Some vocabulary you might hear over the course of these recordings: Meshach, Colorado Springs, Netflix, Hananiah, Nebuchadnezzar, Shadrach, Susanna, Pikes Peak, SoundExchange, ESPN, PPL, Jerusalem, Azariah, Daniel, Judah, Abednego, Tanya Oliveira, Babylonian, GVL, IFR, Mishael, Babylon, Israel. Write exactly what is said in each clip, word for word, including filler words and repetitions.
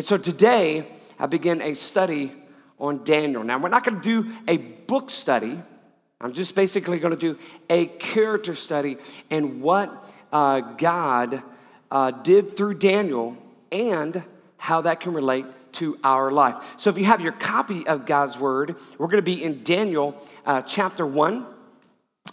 And so today, I begin a study on Daniel. Now, we're not going to do a book study. I'm just basically going to do a character study and what uh, God uh, did through Daniel and how that can relate to our life. So if you have your copy of God's Word, we're going to be in Daniel uh, chapter one.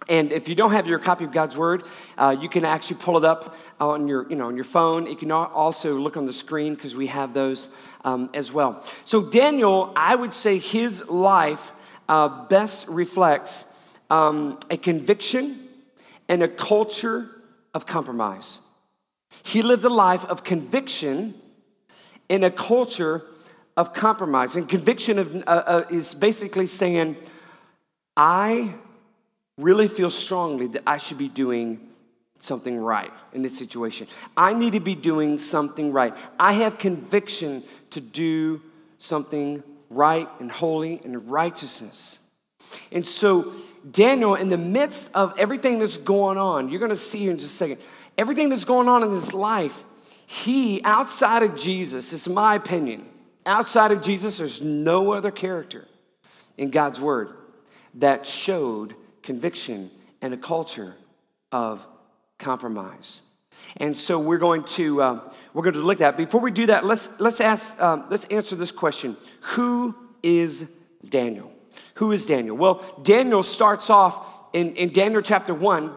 And if you don't have your copy of God's Word, uh, you can actually pull it up on your, you know, on your phone. You can also look on the screen because we have those um, as well. So Daniel, I would say his life uh, best reflects um, a conviction and a culture of compromise. He lived a life of conviction in a culture of compromise. And conviction of, uh, uh, is basically saying, I really feel strongly that I should be doing something right in this situation. I need to be doing something right. I have conviction to do something right and holy and righteousness. And so Daniel, in the midst of everything that's going on, you're going to see here in just a second, everything that's going on in his life, he, outside of Jesus, it's my opinion, outside of Jesus, there's no other character in God's Word that showed conviction and a culture of compromise. And so we're going to uh, we're going to look at that. Before we do that, let's let's ask um, let's answer this question: Who is Daniel? Who is Daniel? Well, Daniel starts off in, in Daniel chapter one.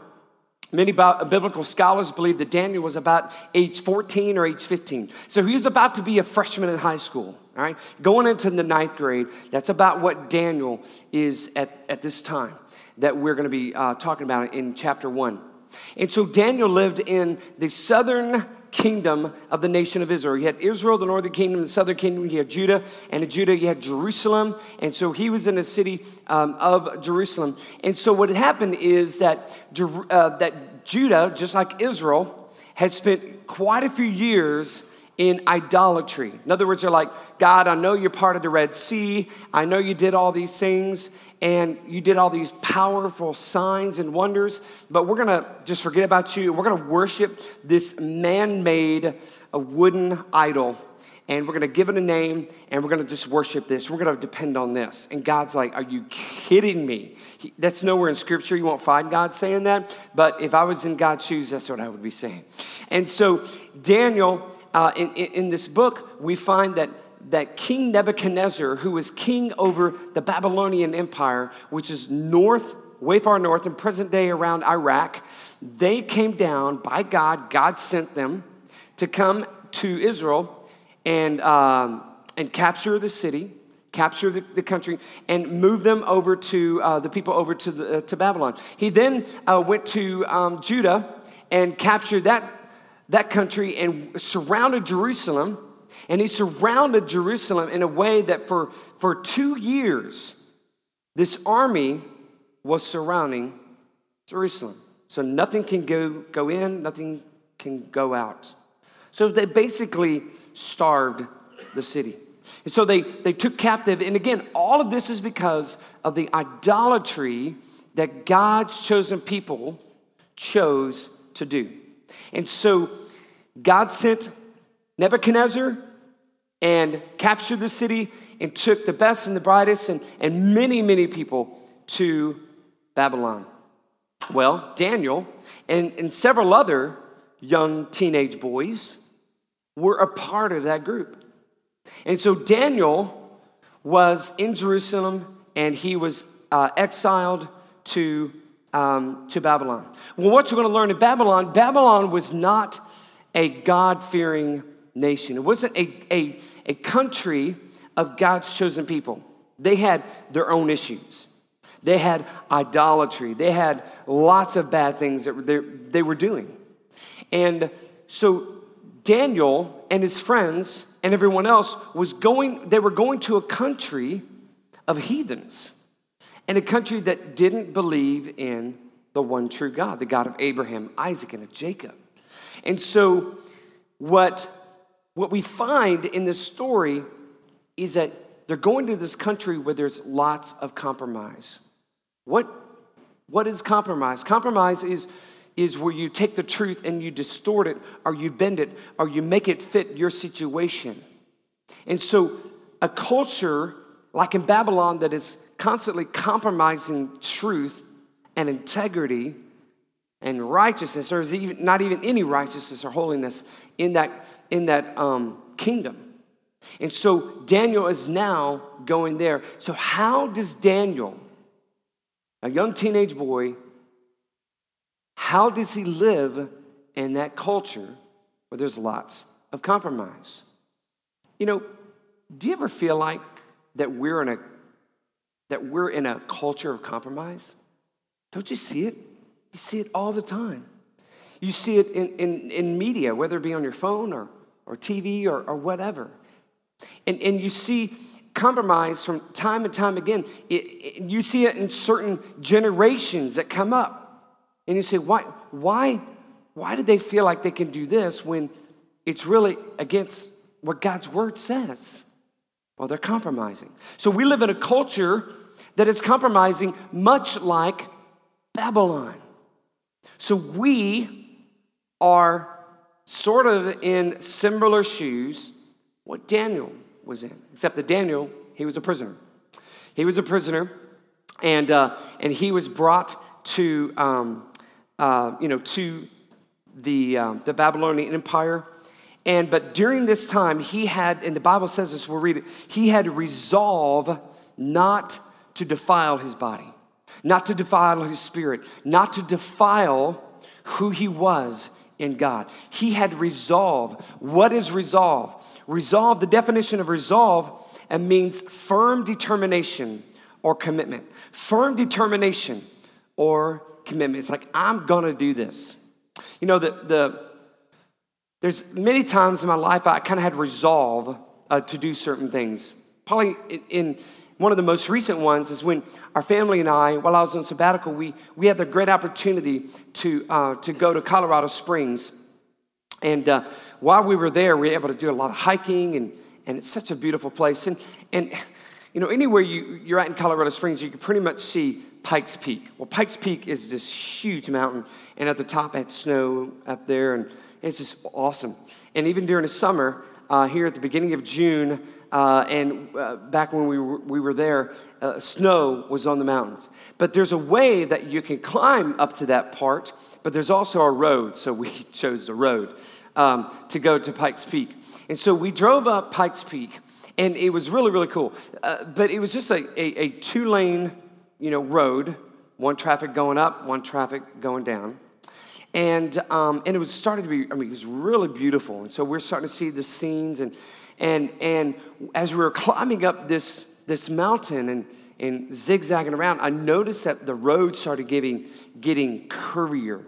Many biblical scholars believe that Daniel was about age fourteen or age fifteen. So he was about to be a freshman in high school. All right, going into the ninth grade. That's about what Daniel is at at this time that we're going to be uh, talking about in chapter one. And so Daniel lived in the southern kingdom of the nation of Israel. He had Israel, the northern kingdom, the southern kingdom. He had Judah, and in Judah you had Jerusalem. And so he was in the city um, of Jerusalem. And so what had happened is that, uh, that Judah, just like Israel, had spent quite a few years in idolatry. In other words, they're like, God, I know you're part of the Red Sea. I know you did all these things, and you did all these powerful signs and wonders, but we're going to just forget about you. We're going to worship this man-made wooden idol, and we're going to give it a name, and we're going to just worship this. We're going to depend on this. And God's like, are you kidding me? He, that's nowhere in Scripture. You won't find God saying that, but if I was in God's shoes, that's what I would be saying. And so Daniel... Uh, in, in this book, we find that, that King Nebuchadnezzar, who was king over the Babylonian Empire, which is north, way far north, in present day around Iraq, they came down by God. God sent them to come to Israel and um, and capture the city, capture the, the country, and move them over to, uh, the people over to, the, uh, to Babylon. He then uh, went to um, Judah and captured that that country and surrounded Jerusalem, and he surrounded Jerusalem in a way that for, for two years, this army was surrounding Jerusalem. So nothing can go, go in, nothing can go out. So they basically starved the city. And so they, they took captive, and again, all of this is because of the idolatry that God's chosen people chose to do. And so God sent Nebuchadnezzar and captured the city and took the best and the brightest and, and many, many people to Babylon. Well, Daniel and, and several other young teenage boys were a part of that group. And so Daniel was in Jerusalem, and he was uh, exiled to Um, to Babylon. Well, what you're going to learn in Babylon, Babylon was not a God-fearing nation. It wasn't a, a, a country of God's chosen people. They had their own issues. They had idolatry. They had lots of bad things that they, they were doing. And so Daniel and his friends and everyone else was going, they were going to a country of heathens. And a country that didn't believe in the one true God, the God of Abraham, Isaac, and of Jacob. And so what, what we find in this story is that they're going to this country where there's lots of compromise. What, what is compromise? Compromise is, is where you take the truth and you distort it, or you bend it, or you make it fit your situation. And so a culture like in Babylon that is constantly compromising truth and integrity and righteousness, there's even, not even any righteousness or holiness in that, in that um, kingdom. And so Daniel is now going there. So how does Daniel, a young teenage boy, how does he live in that culture where there's lots of compromise? You know, do you ever feel like that we're in a that we're in a culture of compromise? Don't you see it? You see it all the time. You see it in, in, in media, whether it be on your phone or, or T V or, or whatever. And, and you see compromise from time and time again. It, it, you see it in certain generations that come up. And you say, why, why, why do they feel like they can do this when it's really against what God's word says? Well, they're compromising. So we live in a culture that is compromising, much like Babylon. So we are sort of in similar shoes what Daniel was in, except that Daniel, he was a prisoner. He was a prisoner, and uh, and he was brought to um, uh, you know to the um, the Babylonian Empire, and but during this time he had, and the Bible says this, we'll read it. He had resolve not to defile his body, not to defile his spirit, not to defile who he was in God. He had resolve. What is resolve? Resolve, the definition of resolve, it means firm determination or commitment. Firm determination or commitment. It's like, I'm going to do this. You know, the, the there's many times in my life I kind of had resolve uh, to do certain things. Probably in... in One of the most recent ones is when our family and I, while I was on sabbatical, we we had the great opportunity to uh, to go to Colorado Springs. And uh, while we were there, we were able to do a lot of hiking, and, and it's such a beautiful place. And, and you know, anywhere you, you're at in Colorado Springs, you can pretty much see Pikes Peak. Well, Pikes Peak is this huge mountain, and at the top it had snow up there, and it's just awesome. And even during the summer, uh, here at the beginning of June, Uh, and uh, back when we were, we were there, uh, snow was on the mountains. But there's a way that you can climb up to that part, but there's also a road, so we chose the road um, to go to Pikes Peak. And so we drove up Pikes Peak, and it was really, really cool. Uh, but it was just a, a, a two-lane, you know, road, one traffic going up, one traffic going down. And um, and it was starting to be, I mean, it was really beautiful. And so we're starting to see the scenes, and And and as we were climbing up this this mountain and, and zigzagging around, I noticed that the road started getting getting curvier,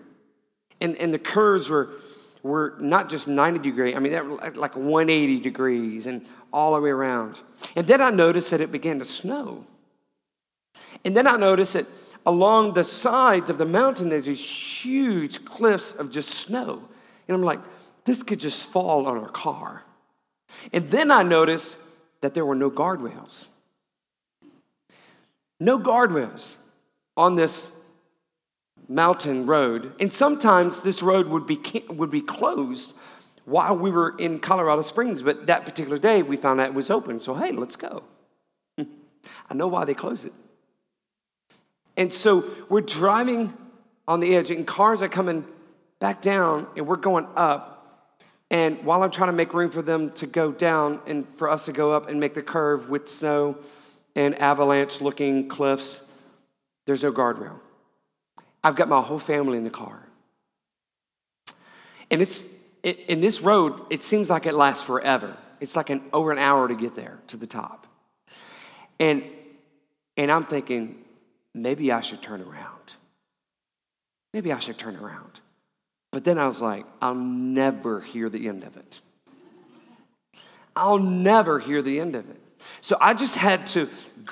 and and the curves were were not just ninety degrees. I mean, they were like one hundred eighty degrees and all the way around. And then I noticed that it began to snow. And then I noticed that along the sides of the mountain, there's these huge cliffs of just snow, and I'm like, this could just fall on our car. And then I noticed that there were no guardrails. No guardrails on this mountain road. And sometimes this road would be would be closed while we were in Colorado Springs. But that particular day, we found out it was open. So, hey, let's go. I know why they closed it. And so we're driving on the edge, and cars are coming back down, and we're going up. And while I'm trying to make room for them to go down and for us to go up and make the curve with snow and avalanche-looking cliffs, there's no guardrail. I've got my whole family in the car. And it's it, in this road, it seems like it lasts forever. It's like an over an hour to get there, to the top. And, and I'm thinking, maybe I should turn around. Maybe I should turn around. But then I was like, I'll never hear the end of it. I'll never hear the end of it. So I just had to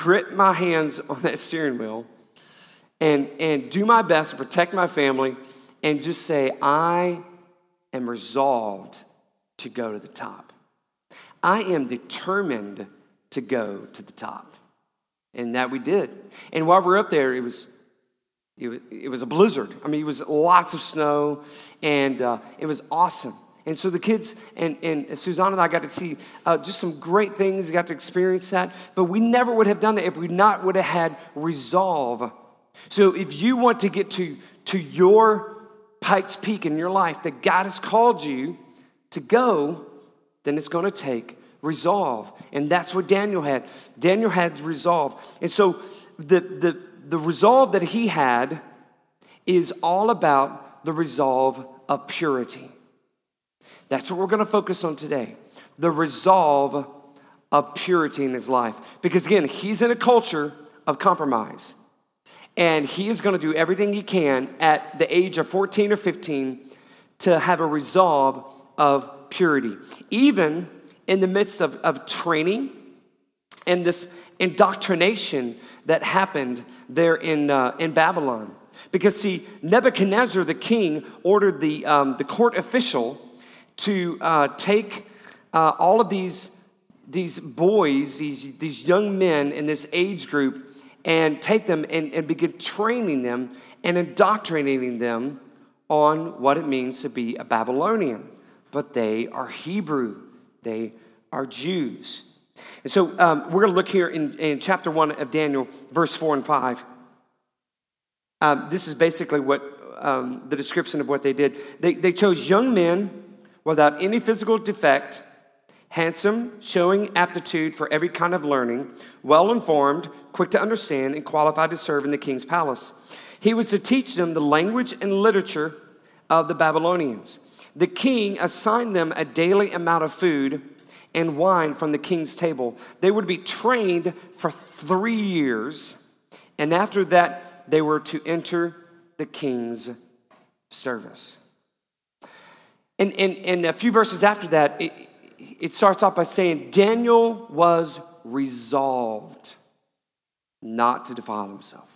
grip my hands on that steering wheel and, and do my best to protect my family and just say, I am resolved to go to the top. I am determined to go to the top. And that we did. And while we were up there, it was It was a blizzard. I mean, it was lots of snow, and uh, it was awesome. And so the kids and, and Susanna and I got to see uh, just some great things. We got to experience that. But we never would have done that if we not would have had resolve. So if you want to get to, to your Pikes Peak in your life that God has called you to go, then it's going to take resolve. And that's what Daniel had. Daniel had resolve. And so the, the, the resolve that he had is all about the resolve of purity. That's what we're going to focus on today. The resolve of purity in his life. Because again, he's in a culture of compromise. And he is going to do everything he can at the age of fourteen or fifteen to have a resolve of purity. Even in the midst of, of training and this indoctrination that happened there in uh, in Babylon. Because see, Nebuchadnezzar, the king, ordered the, um, the court official to uh, take uh, all of these, these boys, these, these young men in this age group, and take them and, and begin training them and indoctrinating them on what it means to be a Babylonian. But they are Hebrew. They are Jews. And so um, we're going to look here in, in chapter one of Daniel, verse four and five. Um, this is basically what um, the description of what they did. They, they chose young men without any physical defect, handsome, showing aptitude for every kind of learning, well-informed, quick to understand, and qualified to serve in the king's palace. He was to teach them the language and literature of the Babylonians. The king assigned them a daily amount of food and wine from the king's table. They were to be trained for three years, and after that, they were to enter the king's service. And, and, and a few verses after that, it, It starts off by saying Daniel was resolved not to defile himself.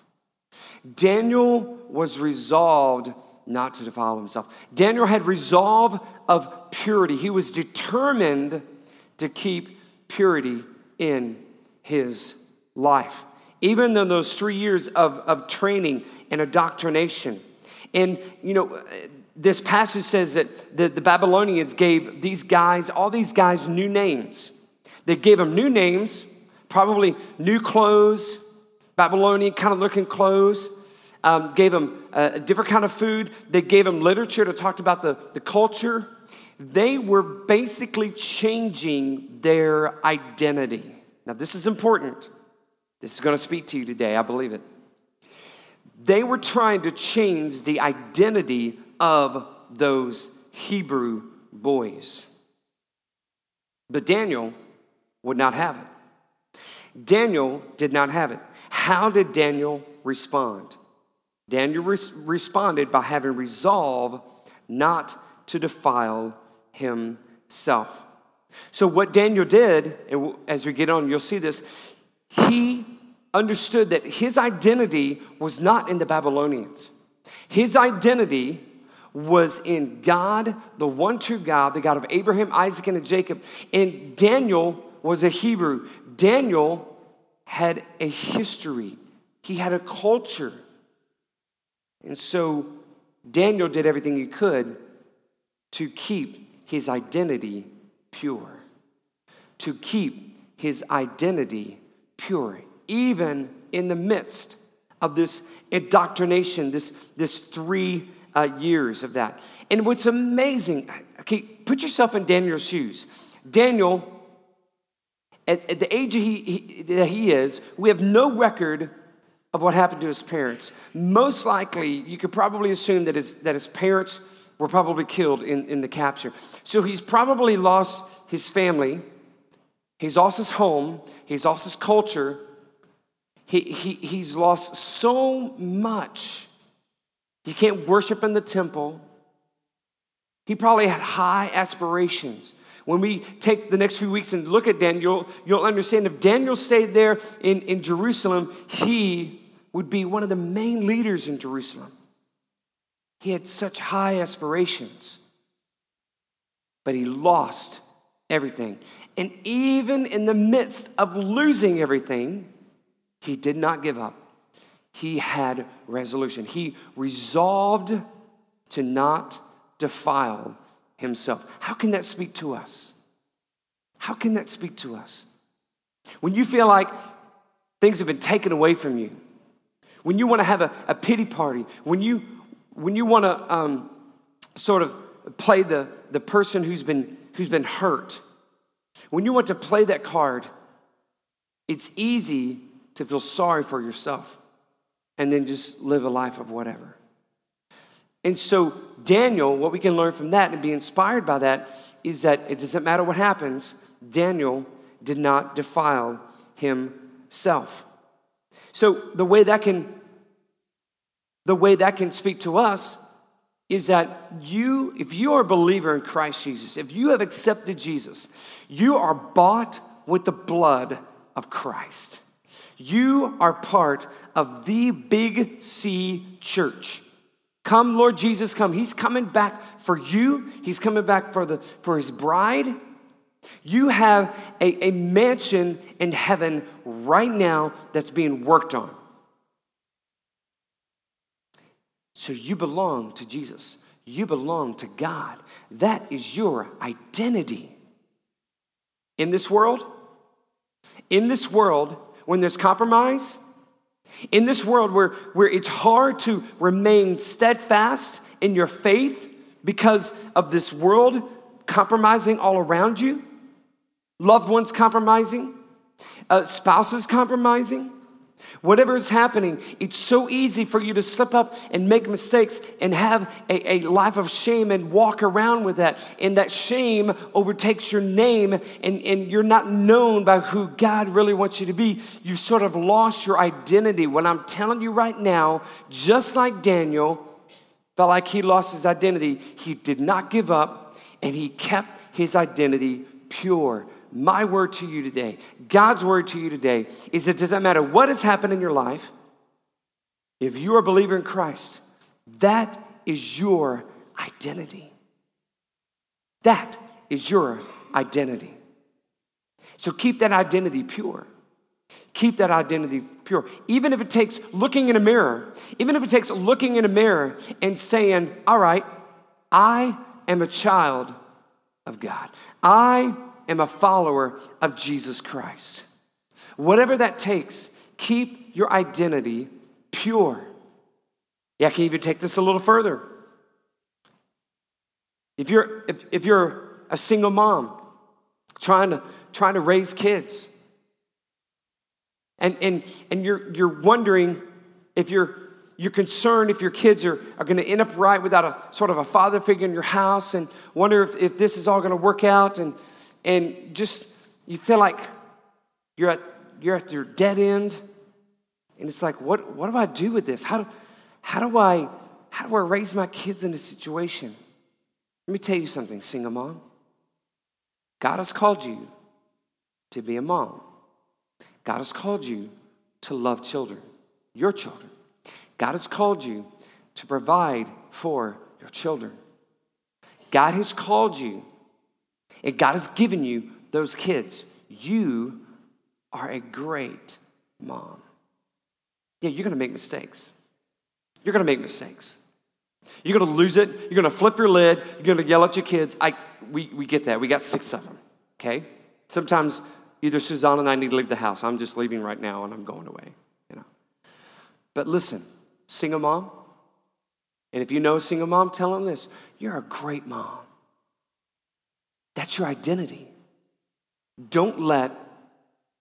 Daniel was resolved not to defile himself. Daniel had resolve of purity. He was determined to keep purity in his life, even in those three years of, of training and indoctrination. And, you know, this passage says that the, the Babylonians gave these guys, all these guys, new names. They gave them new names, probably new clothes, Babylonian kind of looking clothes. Um, gave them a different kind of food. They gave them literature that talked about the, the culture. They were basically changing their identity. Now, this is important. This is going to speak to you today. I believe it. They were trying to change the identity of those Hebrew boys. But Daniel would not have it. Daniel did not have it. How did Daniel respond? Daniel res- responded by having resolve not to defile himself. So what Daniel did, and as we get on, you'll see this, he understood that his identity was not in the Babylonians. His identity was in God, the one true God, the God of Abraham, Isaac, and Jacob. And Daniel was a Hebrew. Daniel had a history. He had a culture. And so Daniel did everything he could to keep his identity pure. To keep his identity pure. Even in the midst of this indoctrination, this, this three uh, years of that. And what's amazing, okay, put yourself in Daniel's shoes. Daniel, at, at the age he, he, that he is, we have no record of what happened to his parents. Most likely, you could probably assume that his, that his parents were probably killed in, in the capture. So he's probably lost his family. He's lost his home. He's lost his culture. He, he he's lost so much. He can't worship in the temple. He probably had high aspirations. When we take the next few weeks and look at Daniel, you'll, you'll understand if Daniel stayed there in, in Jerusalem, he would be one of the main leaders in Jerusalem. He had such high aspirations, but he lost everything. And even in the midst of losing everything, he did not give up. He had resolution. He resolved to not defile himself. How can that speak to us? How can that speak to us? When you feel like things have been taken away from you, when you want to have a, a pity party, when you when you want to um, sort of play the, the person who's been who's been hurt, when you want to play that card, it's easy to feel sorry for yourself and then just live a life of whatever. And so Daniel, what we can learn from that and be inspired by that is that it doesn't matter what happens, Daniel did not defile himself. So the way that can, the way that can speak to us is that you, if you are a believer in Christ Jesus, if you have accepted Jesus, you are bought with the blood of Christ. You are part of the Big C church. Come, Lord Jesus, come. He's coming back for you. He's coming back for the for his bride. You have a, a mansion in heaven right now that's being worked on. So you belong to Jesus. You belong to God. That is your identity. In this world, in this world, when there's compromise, in this world where, where it's hard to remain steadfast in your faith because of this world compromising all around you, loved ones compromising, uh, spouses compromising, whatever is happening, it's so easy for you to slip up and make mistakes and have a, a life of shame and walk around with that. And that shame overtakes your name and, and you're not known by who God really wants you to be. You've sort of lost your identity. What I'm telling you right now, just like Daniel felt like he lost his identity, he did not give up and he kept his identity pure. My word to you today, God's word to you today, is it doesn't matter what has happened in your life, if you are a believer in Christ, that is your identity. That is your identity. So keep that identity pure. Keep that identity pure. Even if it takes looking in a mirror, even if it takes looking in a mirror and saying, all right, I am a child of God. I am a follower of Jesus Christ. Whatever that takes, keep your identity pure. Yeah, I can even take this a little further. If you're if, if you're a single mom trying to trying to raise kids, and and and you're you're wondering if you're You're concerned if your kids are, are going to end up right without a sort of a father figure in your house, and wonder if, if this is all going to work out, and and just you feel like you're at you're at your dead end, and it's like what what do I do with this? How do how do I how do I raise my kids in this situation? Let me tell you something, single mom. God has called you to be a mom. God has called you to love children, your children. God has called you to provide for your children. God has called you, and God has given you those kids. You are a great mom. Yeah, you're going to make mistakes. You're going to make mistakes. You're going to lose it. You're going to flip your lid. You're going to yell at your kids. I, we, we get that. We got six of them, okay? Sometimes either Susanna and I need to leave the house. I'm just leaving right now, and I'm going away, you know. But listen, single mom, and if you know a single mom, tell them this. You're a great mom. That's your identity. Don't let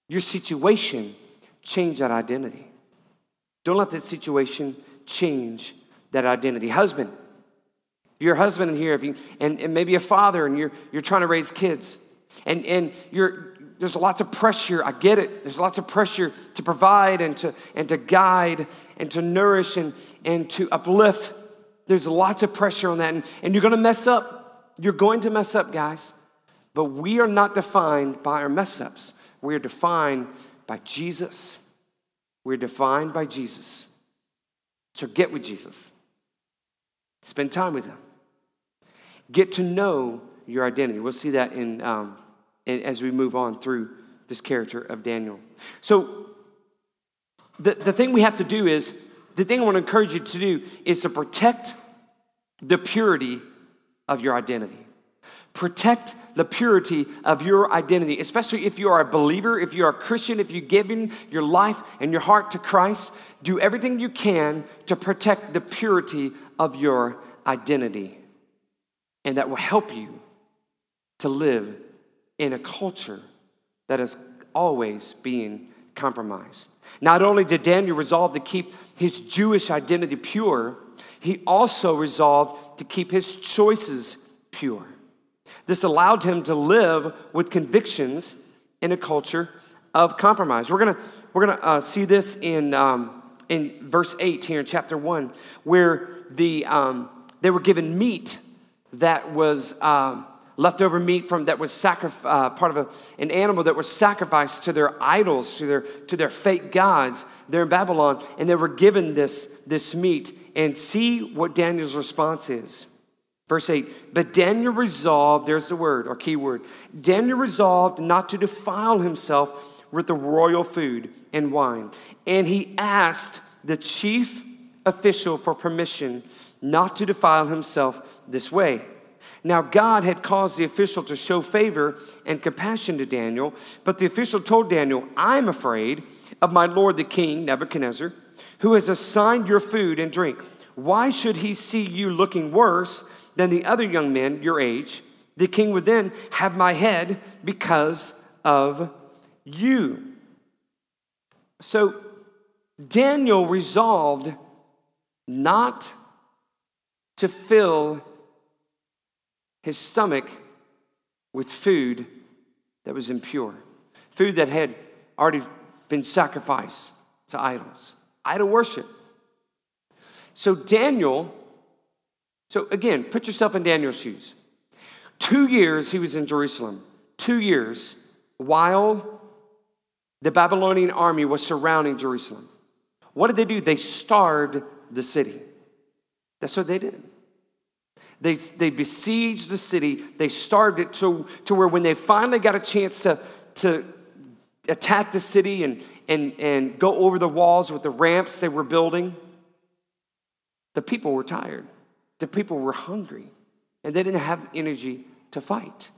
your situation change that identity. Don't let that situation change that identity. Husband, if you're a husband in here, if you, and, and maybe a father, and you're, you're trying to raise kids, and, and you're there's lots of pressure. I get it. There's lots of pressure to provide and to and to guide and to nourish and, and to uplift. There's lots of pressure on that. And, and you're going to mess up. You're going to mess up, guys. But we are not defined by our mess ups. We are defined by Jesus. We're defined by Jesus. So get with Jesus. Spend time with him. Get to know your identity. We'll see that in... Um, And as we move on through this character of Daniel. So the, the thing we have to do is, the thing I want to encourage you to do is to protect the purity of your identity. Protect the purity of your identity, especially if you are a believer, if you are a Christian, if you've given your life and your heart to Christ. Do everything you can to protect the purity of your identity. And that will help you to live in a culture that is always being compromised. Not only did Daniel resolve to keep his Jewish identity pure, he also resolved to keep his choices pure. This allowed him to live with convictions in a culture of compromise. We're gonna we're gonna uh, see this in um, in verse eight here in chapter one, where the um, they were given meat that was um, leftover meat from that was sacri- uh, part of a, an animal that was sacrificed to their idols, to their to their fake gods there in Babylon, and they were given this this meat. And see what Daniel's response is. Verse eight, but Daniel resolved, there's the word, or key word. Daniel resolved not to defile himself with the royal food and wine. And he asked the chief official for permission not to defile himself this way. Now God had caused the official to show favor and compassion to Daniel. But the official told Daniel, I'm afraid of my lord the king, Nebuchadnezzar, who has assigned your food and drink. Why should he see you looking worse than the other young men your age? The king would then have my head because of you. So Daniel resolved not to fill his stomach with food that was impure, food that had already been sacrificed to idols, idol worship. So Daniel, so again, put yourself in Daniel's shoes. Two years he was in Jerusalem. Two years while the Babylonian army was surrounding Jerusalem. What did they do? They starved the city. That's what they did. They, they besieged the city. They starved it to, to where when they finally got a chance to, to attack the city and, and, and go over the walls with the ramps they were building, the people were tired. The people were hungry. And they didn't have energy to fight.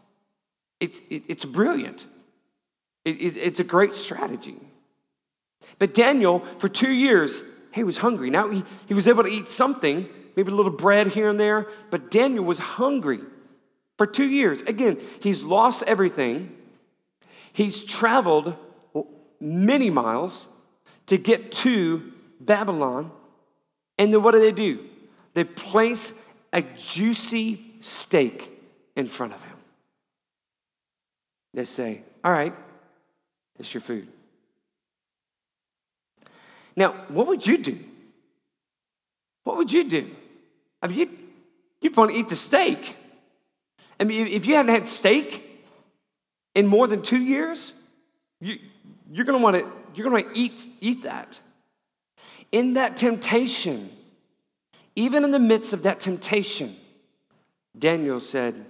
It's, it, it's brilliant. It, it, it's a great strategy. But Daniel, for two years, he was hungry. Now he, he was able to eat something, maybe a little bread here and there. But Daniel was hungry for two years. Again, he's lost everything. He's traveled many miles to get to Babylon. And then what do they do? They place a juicy steak in front of him. They say, all right, it's your food. Now, what would you do? What would you do? I mean, you'd, you'd want to eat the steak. I mean, if you hadn't had steak in more than two years, you, you're going to want to you're going to eat eat that. In that temptation, even in the midst of that temptation, Daniel said,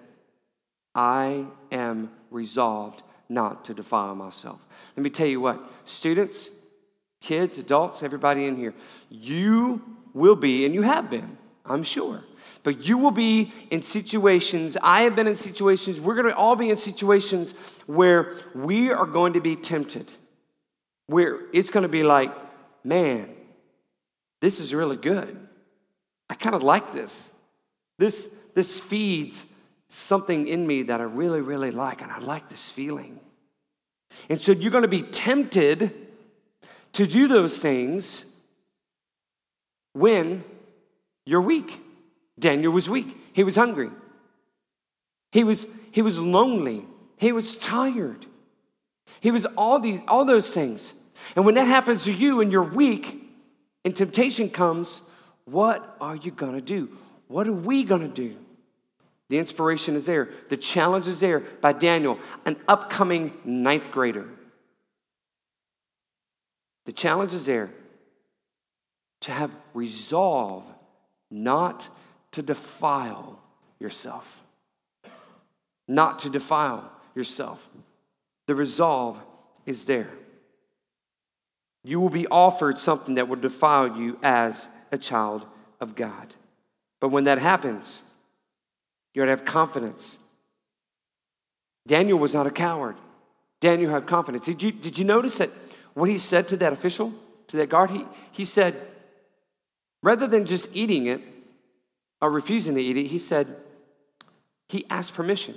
I am resolved not to defile myself. Let me tell you what, students, kids, adults, everybody in here, you will be, and you have been, I'm sure, but you will be in situations, I have been in situations, we're going to all be in situations where we are going to be tempted, where it's going to be like, man, this is really good. I kind of like this. This this feeds something in me that I really, really like, and I like this feeling. And so you're going to be tempted to do those things when you're weak. Daniel was weak. He was hungry. He was, he was lonely. He was tired. He was all these, all those things. And when that happens to you and you're weak and temptation comes, what are you going to do? What are we going to do? The inspiration is there. The challenge is there by Daniel, an upcoming ninth grader. The challenge is there to have resolve not to defile yourself. Not to defile yourself. The resolve is there. You will be offered something that will defile you as a child of God. But when that happens, you ought to have confidence Daniel was not a coward. Daniel had confidence. Did you, did you notice that what he said to that official, to that guard? He, he said, rather than just eating it or refusing to eat it, he said, he asked permission.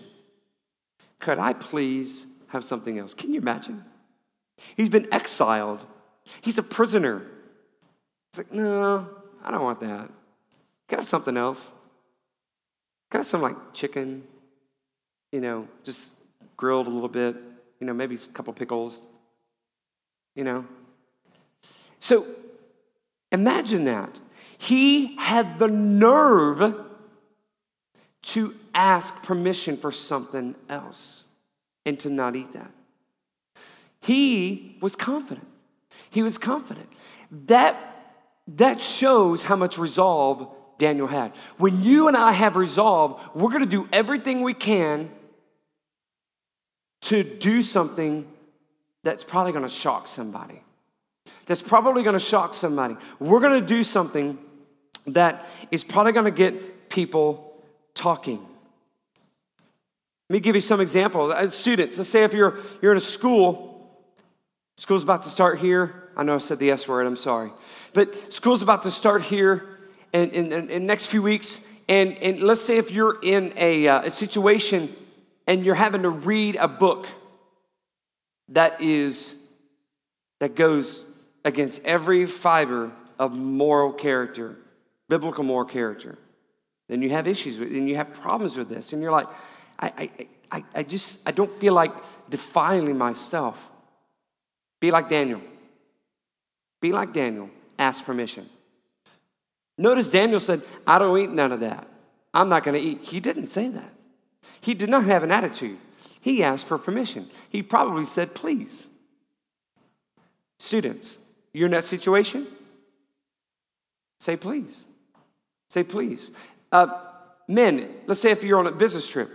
Could I please have something else? Can you imagine? He's been exiled. He's a prisoner. He's like, no, I don't want that. Can I have something else? Can I have something like chicken? You know, just grilled a little bit. You know, maybe a couple pickles. You know? So imagine that. He had the nerve to ask permission for something else and to not eat that. He was confident. He was confident. That, that shows how much resolve Daniel had. When you and I have resolve, we're going to do everything we can to do something that's probably going to shock somebody. That's probably going to shock somebody. We're going to do something that is probably going to get people talking. Let me give you some examples. As students, let's say if you're you're in a school, school's about to start here. I know I said the S word, I'm sorry. But school's about to start here in, in, in the next few weeks. And, and let's say if you're in a, uh, a situation and you're having to read a book that is, that goes against every fiber of moral character, biblical moral character, then you have issues with, and you have problems with this. And you're like, I, I, I just, I don't feel like defiling myself. Be like Daniel. Be like Daniel. Ask permission. Notice Daniel said, I don't eat none of that. I'm not going to eat. He didn't say that. He did not have an attitude. He asked for permission. He probably said, please. Students, you're in that situation? Say please. Say please. Uh, men, let's say if you're on a business trip,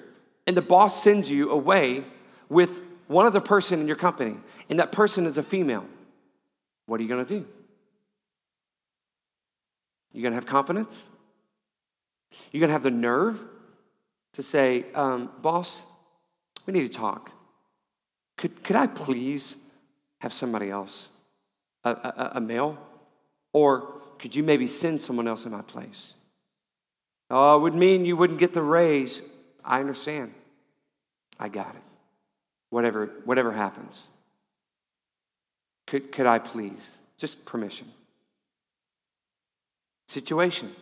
and the boss sends you away with one other person in your company, and that person is a female, what are you going to do? You're going to have confidence? You're going to have the nerve to say, um, boss, we need to talk. Could, could I please have somebody else, a, a, a male? Or could you maybe send someone else in my place? Oh, it would mean you wouldn't get the raise. I understand. I got it. Whatever, whatever happens. Could, could I please? Just permission. Situation.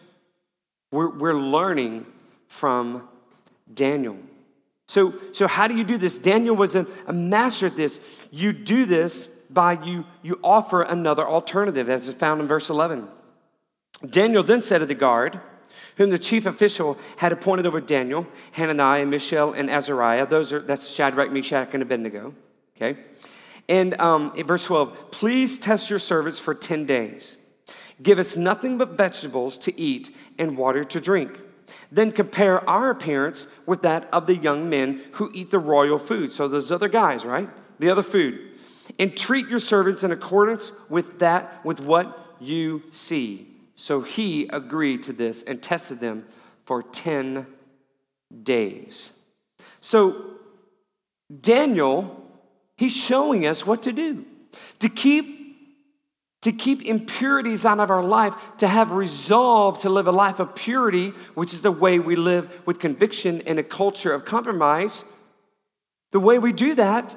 We're, we're learning from Daniel. So, so how do you do this? Daniel was a, a master at this. You do this by you, you offer another alternative, as is found in verse eleven. Daniel then said to the guard, whom the chief official had appointed over Daniel, Hananiah, Mishael, and Azariah. Those are, that's Shadrach, Meshach, and Abednego. Okay? And um, in verse twelve, please test your servants for ten days. Give us nothing but vegetables to eat and water to drink. Then compare our appearance with that of the young men who eat the royal food. So those other guys, right? The other food. And treat your servants in accordance with that, with what you see. So he agreed to this and tested them for ten days. So Daniel, he's showing us what to do. To keep to keep impurities out of our life, to have resolve to live a life of purity, which is the way we live with conviction in a culture of compromise. The way we do that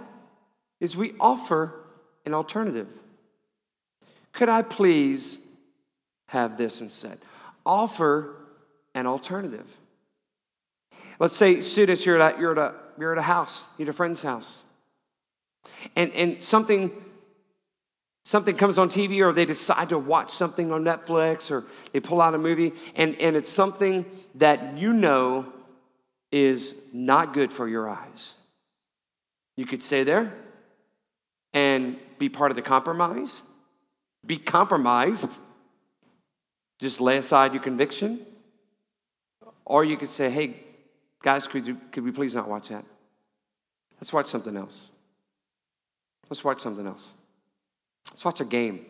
is we offer an alternative. Could I please have this instead? Offer an alternative. Let's say, students, you're at a, you're at a, you're at a house, you're at a friend's house, and and something something comes on T V, or they decide to watch something on Netflix, or they pull out a movie, and and it's something that you know is not good for your eyes. You could stay there and be part of the compromise, be compromised. Just lay aside your conviction. Or you could say, hey, guys, could you, could we please not watch that? Let's watch something else. Let's watch something else. Let's watch a game.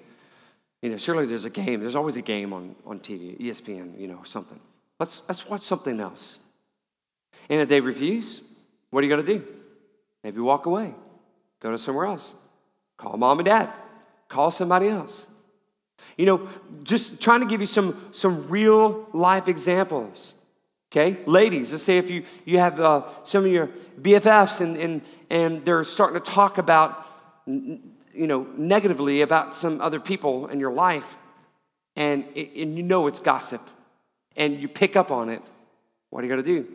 You know, surely there's a game. There's always a game on, on T V, E S P N, you know, or something. Let's, let's watch something else. And if they refuse, what are you going to do? Maybe walk away. Go to somewhere else. Call mom and dad. Call somebody else. You know, just trying to give you some, some real life examples. Okay, ladies, let's say if you, you have uh, some of your B F Fs and, and, and they're starting to talk about, you know, negatively about some other people in your life, and, it, and you know it's gossip, and you pick up on it, what are you going to do?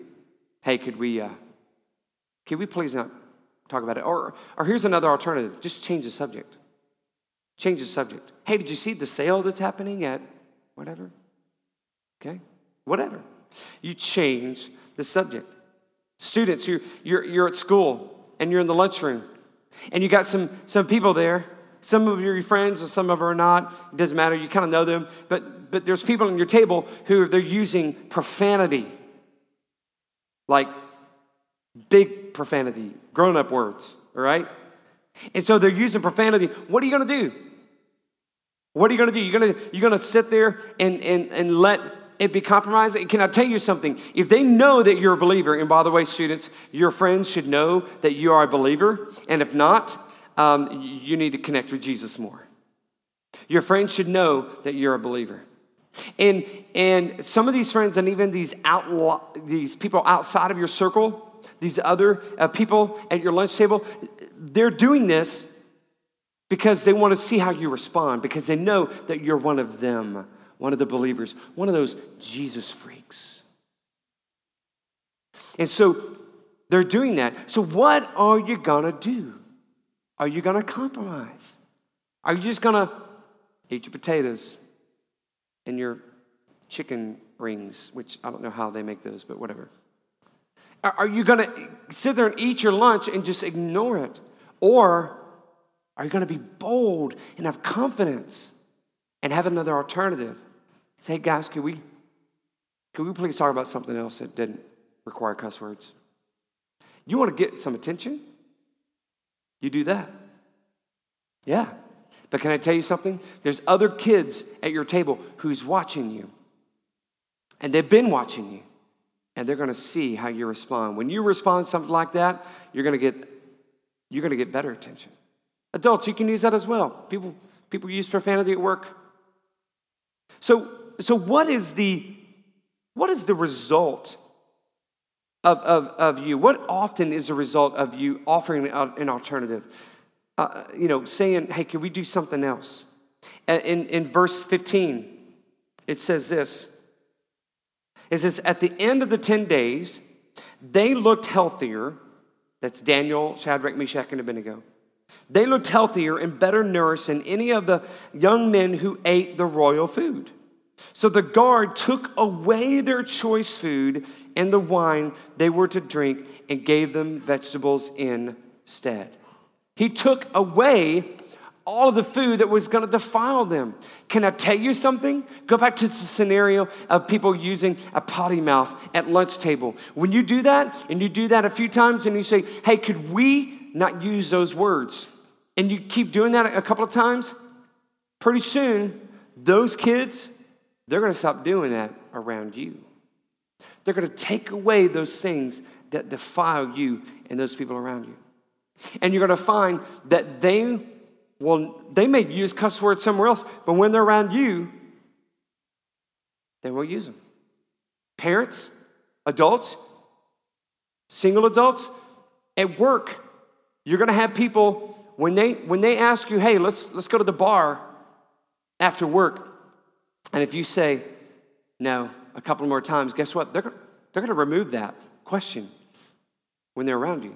Hey, could we, uh, could we please not talk about it? Or, or here's another alternative, just change the subject. Change the subject. Hey, did you see the sale that's happening at whatever? Okay, whatever. You change the subject. Students, you're, you're, you're at school and you're in the lunchroom and you got some, some people there. Some of your friends and some of them are not. It doesn't matter. You kind of know them. But, but there's people on your table who they're using profanity, like big profanity, grown-up words, all right? And so they're using profanity. What are you going to do? What are you going to do? You're going to you're going to sit there and, and, and let it be compromised? And can I tell you something? If they know that you're a believer, and by the way, students, your friends should know that you are a believer. And if not, um, you need to connect with Jesus more. Your friends should know that you're a believer. And and some of these friends and even these outlaw, these people outside of your circle, these other uh, people at your lunch table, they're doing this because they want to see how you respond, because they know that you're one of them. One of the believers, one of those Jesus freaks. And so they're doing that. So what are you gonna do? Are you gonna compromise? Are you just gonna eat your potatoes and your chicken rings, which I don't know how they make those, but whatever. Are you gonna sit there and eat your lunch and just ignore it? Or are you gonna be bold and have confidence and have another alternative? Say, hey guys, could we, could we please talk about something else that didn't require cuss words? You want to get some attention? You do that. Yeah. But can I tell you something? There's other kids at your table who's watching you. And they've been watching you. And they're going to see how you respond. When you respond to something like that, you're going to get, you're going to get better attention. Adults, you can use that as well. People, people use profanity at work. So, so what is the what is the result of, of, of you? What often is the result of you offering an alternative? Uh, you know, saying, hey, can we do something else? In, in verse fifteen, it says this. It says, at the end of the ten days, they looked healthier. That's Daniel, Shadrach, Meshach, and Abednego. They looked healthier and better nourished than any of the young men who ate the royal food. So the guard took away their choice food and the wine they were to drink and gave them vegetables instead. He took away all of the food that was going to defile them. Can I tell you something? Go back to the scenario of people using a potty mouth at lunch table. When you do that, and you do that a few times, and you say, hey, could we not use those words? And you keep doing that a couple of times, pretty soon, those kids, they're going to stop doing that around you. They're going to take away those things that defile you and those people around you. And you're going to find that they will, they may use cuss words somewhere else, but when they're around you, they won't use them. Parents, adults, single adults, at work, you're going to have people, when they when they ask you, hey, let's let's go to the bar after work. And if you say no a couple more times, guess what? They're, they're going to remove that question when they're around you.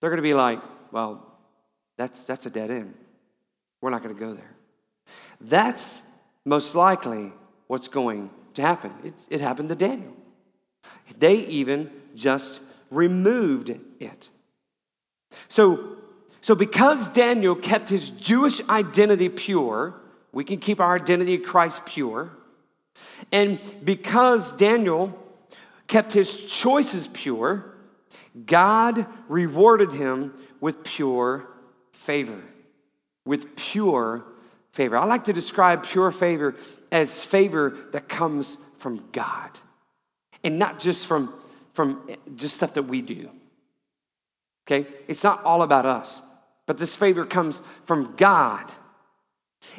They're going to be like, well, that's, that's a dead end. We're not going to go there. That's most likely what's going to happen. It, it happened to Daniel. They even just removed it. So, so because Daniel kept his Jewish identity pure, we can keep our identity in Christ pure. And because Daniel kept his choices pure, God rewarded him with pure favor. With pure favor. I like to describe pure favor as favor that comes from God. And not just from, from just stuff that we do. Okay? It's not all about us, but this favor comes from God.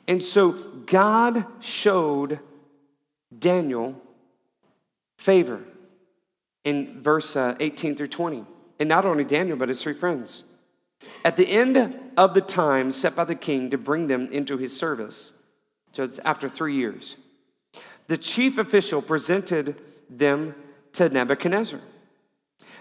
And so God showed Daniel favor in verse eighteen through twenty. And not only Daniel, but his three friends. At the end of the time set by the king to bring them into his service, so it's after three years, the chief official presented them to Nebuchadnezzar.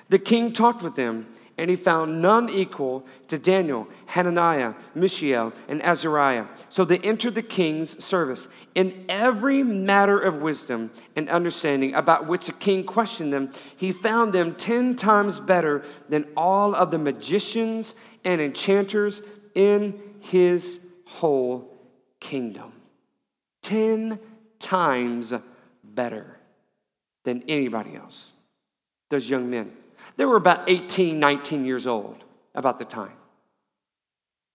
The king talked with them, and he found none equal to Daniel, Hananiah, Mishael, and Azariah. So they entered the king's service in every matter of wisdom and understanding about which the king questioned them. He found them ten times better than all of the magicians and enchanters in his whole kingdom. Ten times better than anybody else. Those young men. They were about eighteen, nineteen years old about the time.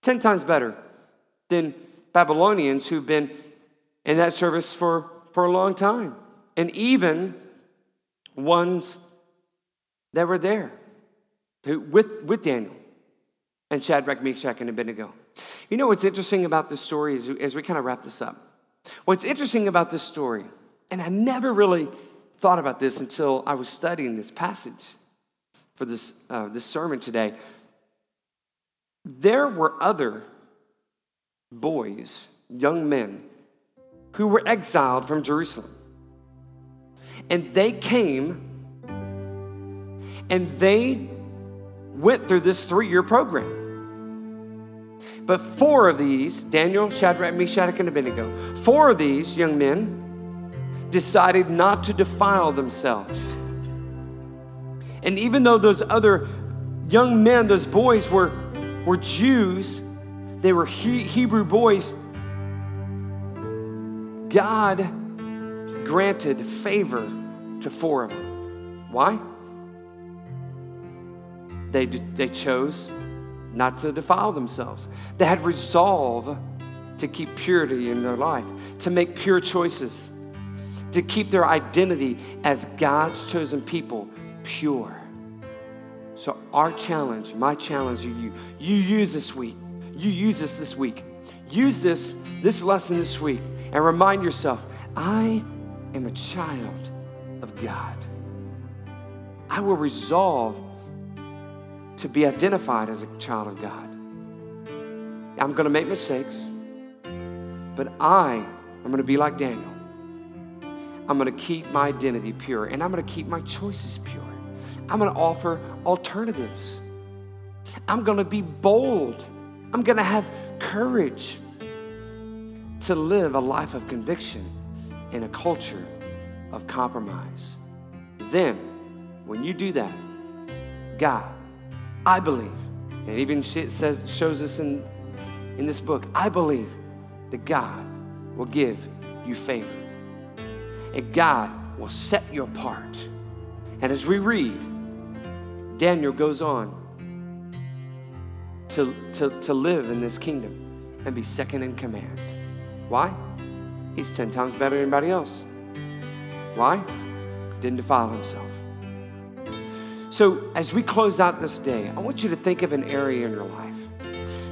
Ten times better than Babylonians who've been in that service for, for a long time. And even ones that were there who, with, with Daniel and Shadrach, Meshach, and Abednego. You know what's interesting about this story is as we kind of wrap this up. What's interesting about this story, and I never really thought about this until I was studying this passage for this uh, this sermon today. There were other boys, young men, who were exiled from Jerusalem. And they came and they went through this three-year program. But four of these, Daniel, Shadrach, Meshach, and Abednego, four of these young men decided not to defile themselves. And even though those other young men, those boys were, were Jews, they were he, Hebrew boys, God granted favor to four of them. Why? They, they chose not to defile themselves. They had resolve to keep purity in their life, to make pure choices, to keep their identity as God's chosen people pure. So our challenge, my challenge to you, you use this week, you use this this week, use this, this lesson this week, and remind yourself, I am a child of God. I will resolve to be identified as a child of God. I'm going to make mistakes, but I am going to be like Daniel. I'm going to keep my identity pure, and I'm going to keep my choices pure. I'm going to offer alternatives. I'm going to be bold. I'm going to have courage to live a life of conviction in a culture of compromise. Then, when you do that, God, I believe, and it even says, shows us in, in this book, I believe that God will give you favor. And God will set you apart. And as we read, Daniel goes on to, to, to live in this kingdom and be second in command. Why? He's ten times better than anybody else. Why? Didn't defile himself. So as we close out this day, I want you to think of an area in your life.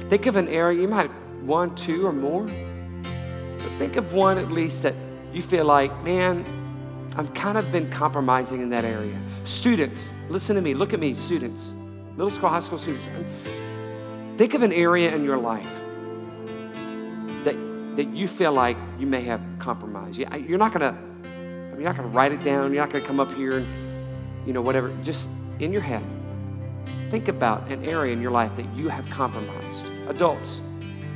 Think of an area, you might have one, two, or more, but think of one at least that you feel like, man, I've kind of been compromising in that area. Students, listen to me. Look at me, students. Middle school, high school students. Think of an area in your life that that you feel like you may have compromised. You're not gonna, you're not gonna write it down. You're not gonna come up here and, you know, whatever. Just in your head, think about an area in your life that you have compromised. Adults,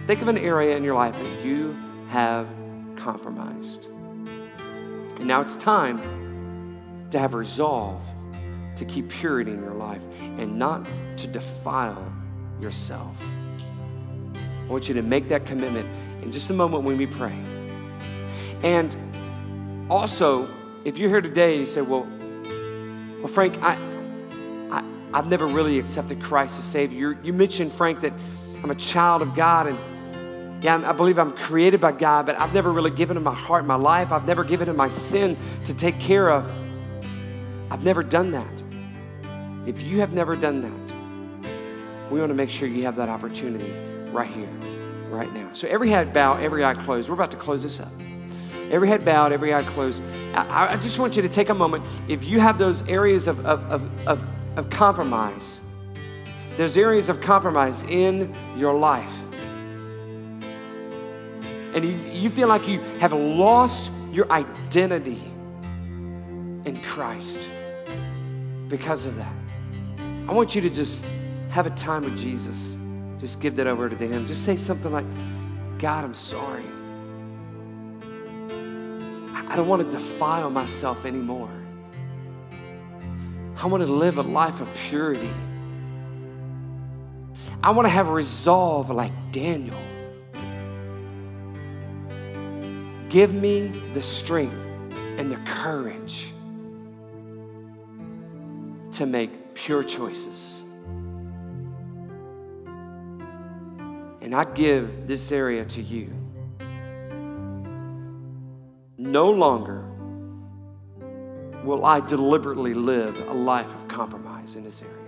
think of an area in your life that you have compromised. And now it's time to have resolve to keep purity in your life and not to defile yourself. I want you to make that commitment in just a moment when we pray. And also, if you're here today and you say, well, well Frank, I, I, I've never really accepted Christ as Savior. You're, you mentioned, Frank, that I'm a child of God, and yeah, I believe I'm created by God, but I've never really given Him my heart, my life. I've never given Him my sin to take care of. I've never done that. If you have never done that, we want to make sure you have that opportunity right here, right now. So every head bowed, every eye closed. We're about to close this up. Every head bowed, every eye closed. I, I just want you to take a moment. If you have those areas of, of, of, of, of compromise, there's areas of compromise in your life. And you, you feel like you have lost your identity in Christ because of that. I want you to just have a time with Jesus. Just give that over to Him. Just say something like, God, I'm sorry. I don't want to defile myself anymore. I want to live a life of purity. I want to have resolve like Daniel. Give me the strength and the courage to make pure choices. And I give this area to you. No longer will I deliberately live a life of compromise in this area.